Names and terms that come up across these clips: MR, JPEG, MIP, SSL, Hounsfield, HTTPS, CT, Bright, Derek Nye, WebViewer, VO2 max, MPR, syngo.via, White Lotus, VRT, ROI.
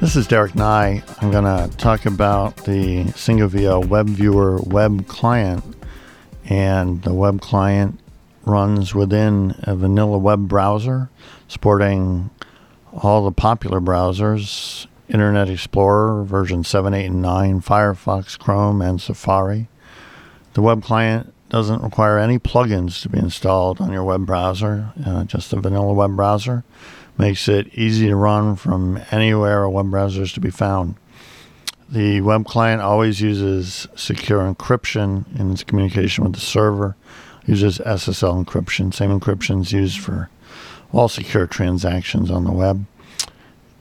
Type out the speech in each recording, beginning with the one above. This is Derek Nye. I'm going to talk about the syngo.via WebViewer web client. And the web client runs within a vanilla web browser, supporting all the popular browsers, Internet Explorer, version 7, 8, and 9, Firefox, Chrome, and Safari. The web client doesn't require any plugins to be installed on your web browser, just a vanilla web browser. Makes it easy to run from anywhere a web browser is to be found. The web client always uses secure encryption in its communication with the server, uses SSL encryption, same encryption is used for all secure transactions on the web.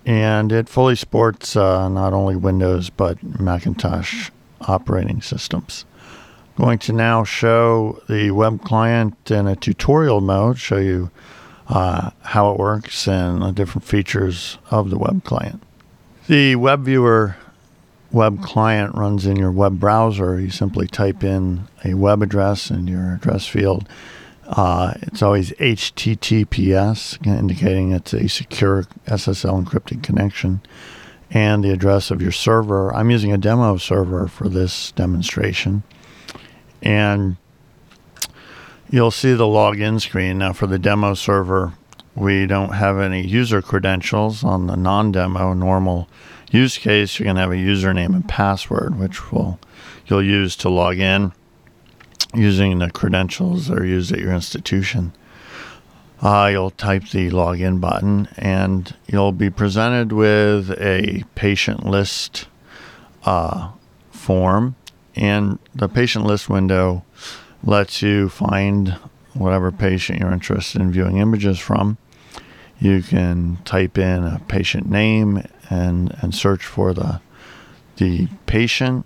And it fully supports not only Windows, but Macintosh operating systems. I'm going to now show the web client in a tutorial mode, show you how it works and the different features of the web client. The WebViewer web client runs in your web browser. You simply type in a web address in your address field. It's always HTTPS, indicating it's a secure SSL encrypted connection, and the address of your server. I'm using a demo server for this demonstration. And you'll see the login screen. Now for the demo server, we don't have any user credentials. On the non-demo normal use case, you're going to have a username and password, which you'll use to log in using the credentials that are used at your institution. You'll type the login button, and you'll be presented with a patient list form. And the patient list window lets you find whatever patient you're interested in viewing images from. You can type in a patient name and search for the patient.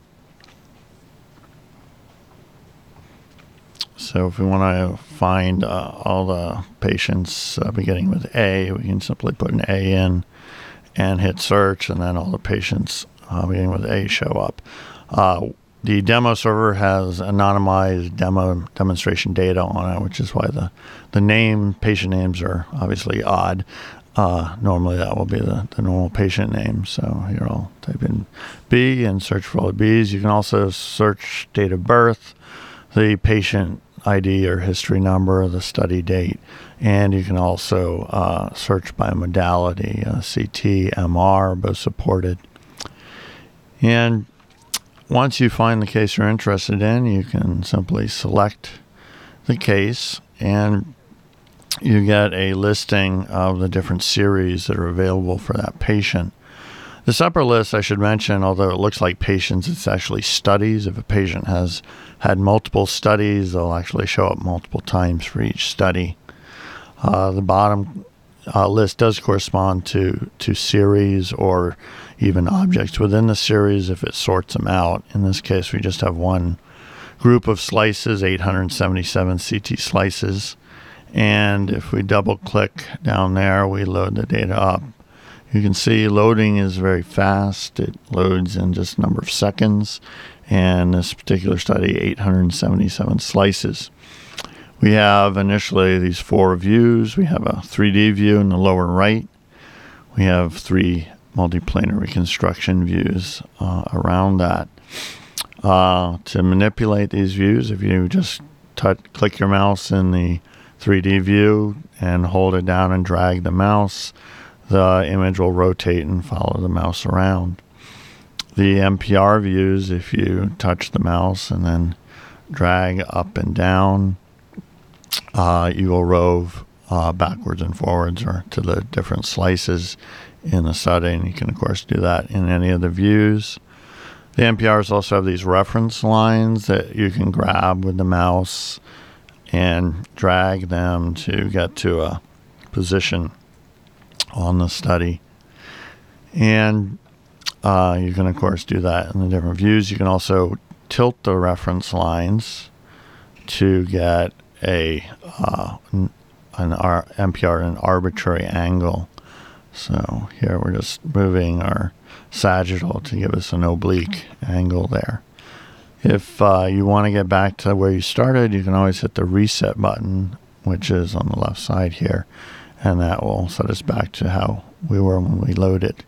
So if we want to find all the patients beginning with A, we can simply put an A in and hit search, and then all the patients beginning with A show up. The demo server has anonymized demonstration data on it, which is why patient names are obviously odd. Normally that will be the normal patient name. So here I'll type in B and search for all the Bs. You can also search date of birth, the patient ID or history number, the study date, and you can also search by modality, CT, MR, both supported. And once you find the case you're interested in, you can simply select the case, and you get a listing of the different series that are available for that patient. This upper list, I should mention, although it looks like patients, it's actually studies. If a patient has had multiple studies, they'll actually show up multiple times for each study. The bottom list does correspond to series or even objects within the series if it sorts them out. In this case, we just have one group of slices, 877 CT slices. And if we double click down there, we load the data up. You can see loading is very fast. It loads in just a number of seconds. And this particular study, 877 slices. We have initially these four views. We have a 3D view in the lower right. We have three multiplanar reconstruction views around that. To manipulate these views, if you just click your mouse in the 3D view and hold it down and drag the mouse, the image will rotate and follow the mouse around. The MPR views, if you touch the mouse and then drag up and down, you will rove backwards and forwards or to the different slices in the study, and you can of course do that in any of the views. The MPRs also have these reference lines that you can grab with the mouse and drag them to get to a position on the study. And you can of course do that in the different views. You can also tilt the reference lines to get an MPR at an arbitrary angle. So here we're just moving our sagittal to give us an oblique angle there. If you want to get back to where you started, you can always hit the reset button, which is on the left side here, and that will set us back to how we were when we loaded.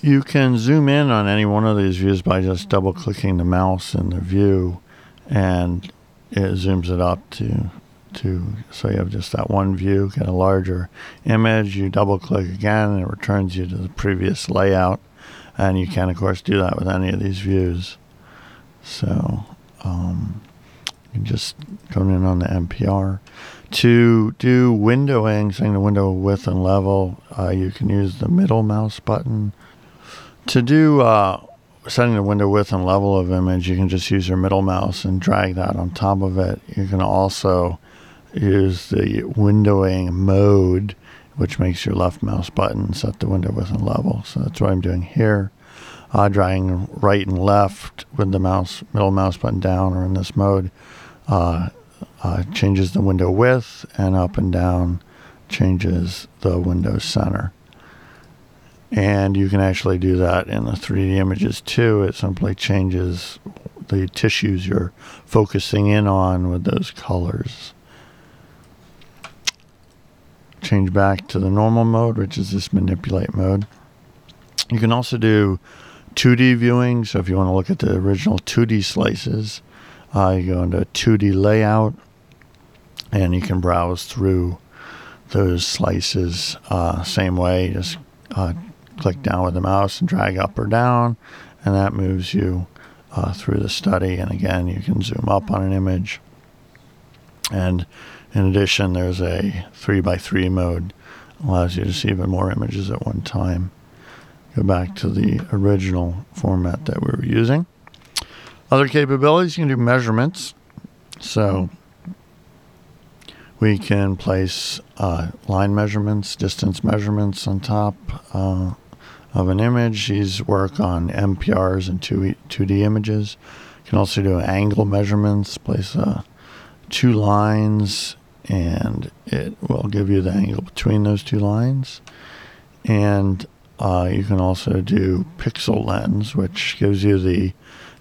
You can zoom in on any one of these views by just double-clicking the mouse in the view, and it zooms it up to so you have just that one view, get a larger image, you double-click again, and it returns you to the previous layout. And you can, of course, do that with any of these views. So you just going in on the MPR. To do windowing, setting the window width and level, you can use the middle mouse button. To do setting the window width and level of image, you can just use your middle mouse and drag that on top of it. You can also use the windowing mode, which makes your left mouse button set the window width and level. So that's what I'm doing here. Dragging right and left with the mouse, middle mouse button down, or in this mode, changes the window width, and up and down changes the window center. And you can actually do that in the 3D images too. It simply changes the tissues you're focusing in on with those colors. Change back to the normal mode, which is this manipulate mode. You can also do 2D viewing. So if you want to look at the original 2D slices, you go into 2D layout, and you can browse through those slices same way. Just click down with the mouse and drag up or down, and that moves you through the study. And again, you can zoom up on an image. And in addition, there's a 3x3 mode, allows you to see even more images at one time. Go back to the original format that we were using. Other capabilities, you can do measurements. So we can place line measurements, distance measurements on top of an image. These work on MPRs and 2D images. You can also do angle measurements, place two lines, and it will give you the angle between those two lines. And you can also do pixel lens, which gives you the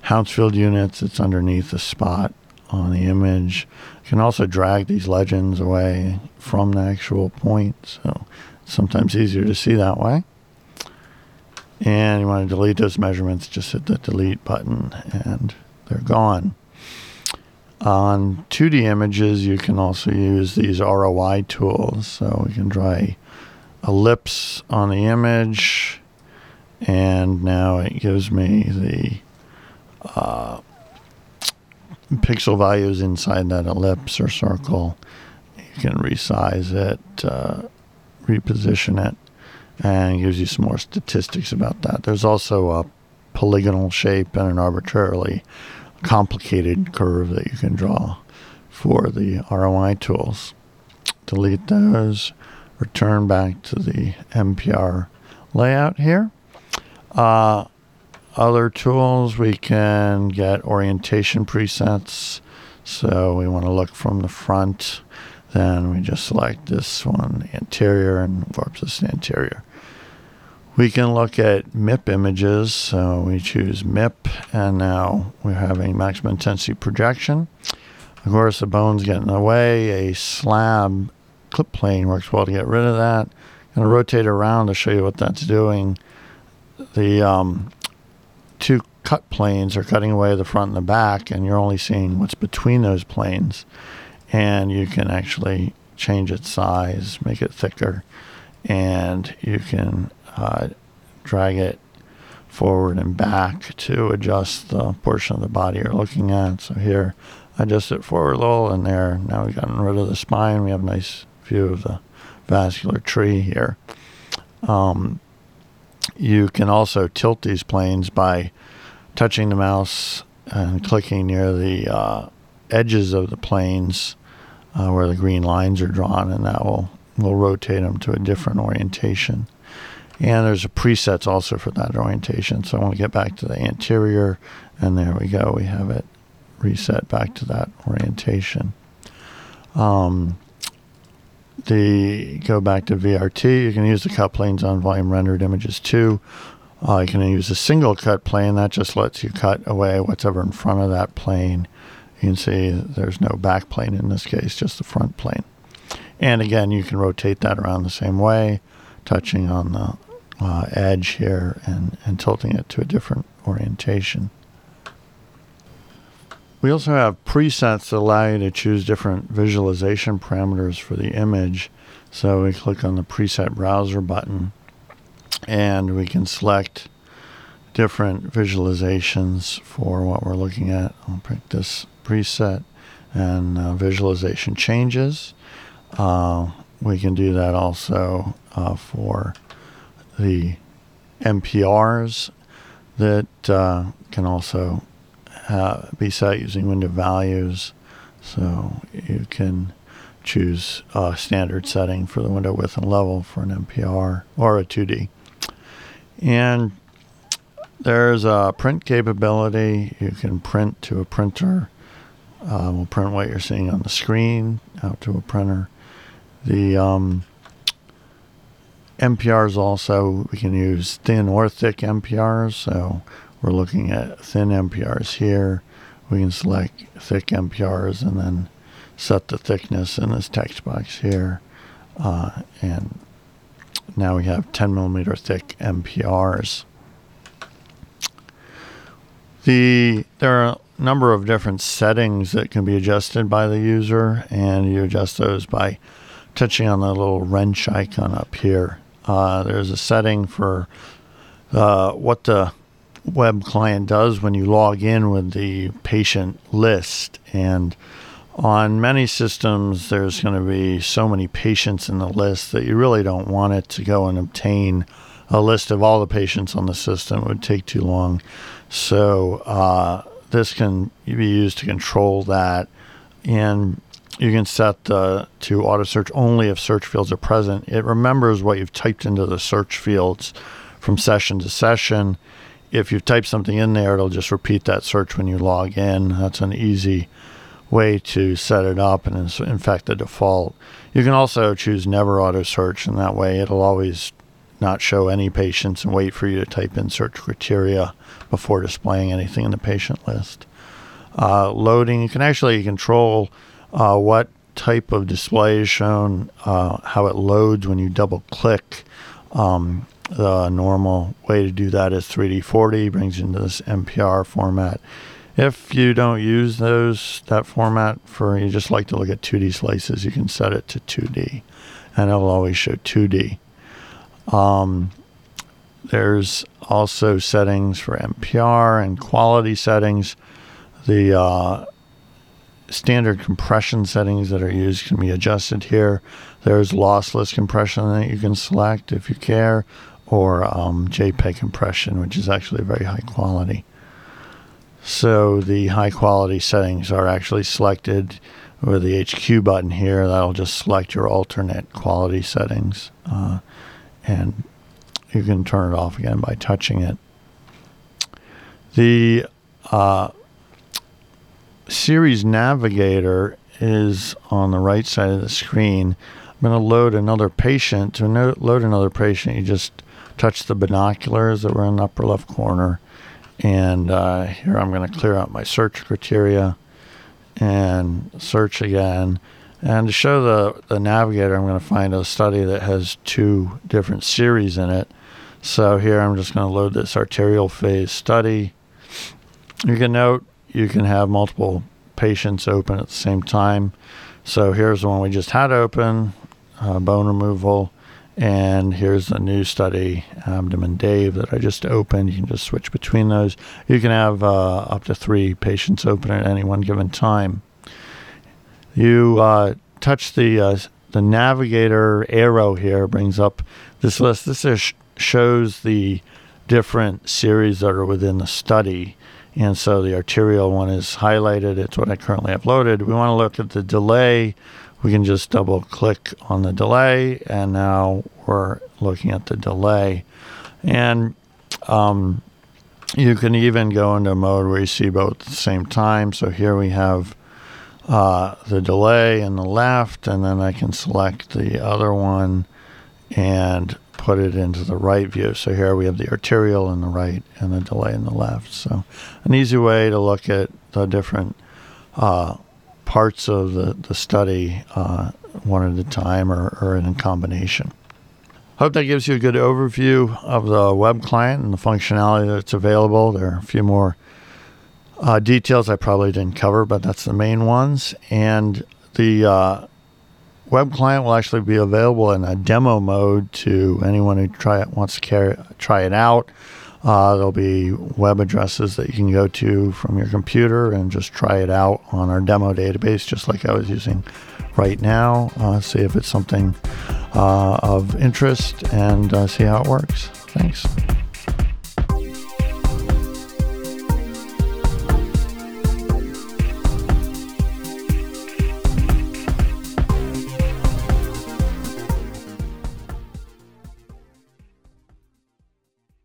Hounsfield units. It's underneath the spot on the image. You can also drag these legends away from the actual point, so it's sometimes easier to see that way. And you want to delete those measurements, just hit the delete button and they're gone. On 2D images, you can also use these ROI tools. So we can draw an ellipse on the image, and now it gives me the pixel values inside that ellipse or circle. You can resize it, reposition it, and it gives you some more statistics about that. There's also a polygonal shape and an arbitrarily complicated curve that you can draw for the ROI tools. Delete those, return back to the MPR layout here. Other tools, we can get orientation presets. So we want to look from the front, then we just select this one, anterior, and warps this to anterior. We can look at MIP images, so we choose MIP, and now we're having maximum intensity projection. Of course, the bone's get in the way. A slab clip plane works well to get rid of that. I'm going to rotate around to show you what that's doing. The two cut planes are cutting away the front and the back, and you're only seeing what's between those planes. And you can actually change its size, make it thicker, and you can drag it forward and back to adjust the portion of the body you're looking at. So here, adjust it forward a little, and there, now we've gotten rid of the spine. We have a nice view of the vascular tree here. You can also tilt these planes by touching the mouse and clicking near the edges of the planes where the green lines are drawn, and that will rotate them to a different orientation. And there's a presets also for that orientation. So I want to get back to the anterior, and there we go. We have it reset back to that orientation. Go back to VRT. You can use the cut planes on volume rendered images too. You can use a single cut plane. That just lets you cut away whatever in front of that plane. You can see there's no back plane in this case, just the front plane. And again, you can rotate that around the same way, touching on the edge here and tilting it to a different orientation. We also have presets that allow you to choose different visualization parameters for the image. So we click on the preset browser button and we can select different visualizations for what we're looking at. I'll pick this preset and visualization changes. We can do that also for the MPRs that can also be set using window values. So you can choose a standard setting for the window width and level for an MPR or a 2D. And there's a print capability. You can print to a printer. We'll print what you're seeing on the screen out to a printer. The MPRs also, we can use thin or thick MPRs. So we're looking at thin MPRs here. We can select thick MPRs and then set the thickness in this text box here. And now we have 10 millimeter thick MPRs. There are a number of different settings that can be adjusted by the user, and you adjust those by touching on the little wrench icon up here. There's a setting for what the web client does when you log in with the patient list, and on many systems there's going to be so many patients in the list that you really don't want it to go and obtain a list of all the patients on the system. It would take too long, so this can be used to control that, and you can set to auto search only if search fields are present. It remembers what you've typed into the search fields from session to session. If you've typed something in there, it'll just repeat that search when you log in. That's an easy way to set it up, and it's in fact the default. You can also choose never auto search, and that way it'll always not show any patients and wait for you to type in search criteria before displaying anything in the patient list. Loading, you can actually control what type of display is shown, how it loads when you double click. The normal way to do that is 3D40, brings into this MPR format. If you don't use that format, for you just like to look at 2D slices, you can set it to 2D and it'll always show 2D. There's also settings for MPR and quality settings. The standard compression settings that are used can be adjusted here. There's lossless compression that you can select if you care, or JPEG compression, which is actually very high quality. So the high quality settings are actually selected with the HQ button here. That'll just select your alternate quality settings, and you can turn it off again by touching it. The series navigator is on the right side of the screen. I'm going to load another patient. To load another patient, you just touch the binoculars that were in the upper left corner, and here I'm going to clear out my search criteria and search again. And to show the navigator, I'm going to find a study that has two different series in it. So here I'm just going to load this arterial phase study. You can note you can have multiple patients open at the same time. So here's the one we just had open, bone removal, and here's the new study, abdomen Dave, that I just opened. You can just switch between those. You can have up to 3 patients open at any one given time. You touch the navigator arrow here, brings up this list. This shows the different series that are within the study. And so the arterial one is highlighted. It's what I currently have loaded. We want to look at the delay. We can just double click on the delay, and now we're looking at the delay. And you can even go into a mode where you see both at the same time. So here we have the delay in the left, and then I can select the other one and put it into the right view. So here we have the arterial in the right and the delay in the left. So an easy way to look at the different parts of the study one at a time, or in combination. Hope that gives you a good overview of the web client and the functionality that's available. There are a few more details I probably didn't cover, but that's the main ones. And the web client will actually be available in a demo mode to anyone who wants to try it out. There'll be web addresses that you can go to from your computer and just try it out on our demo database, just like I was using right now. See if it's something of interest and see how it works. Thanks.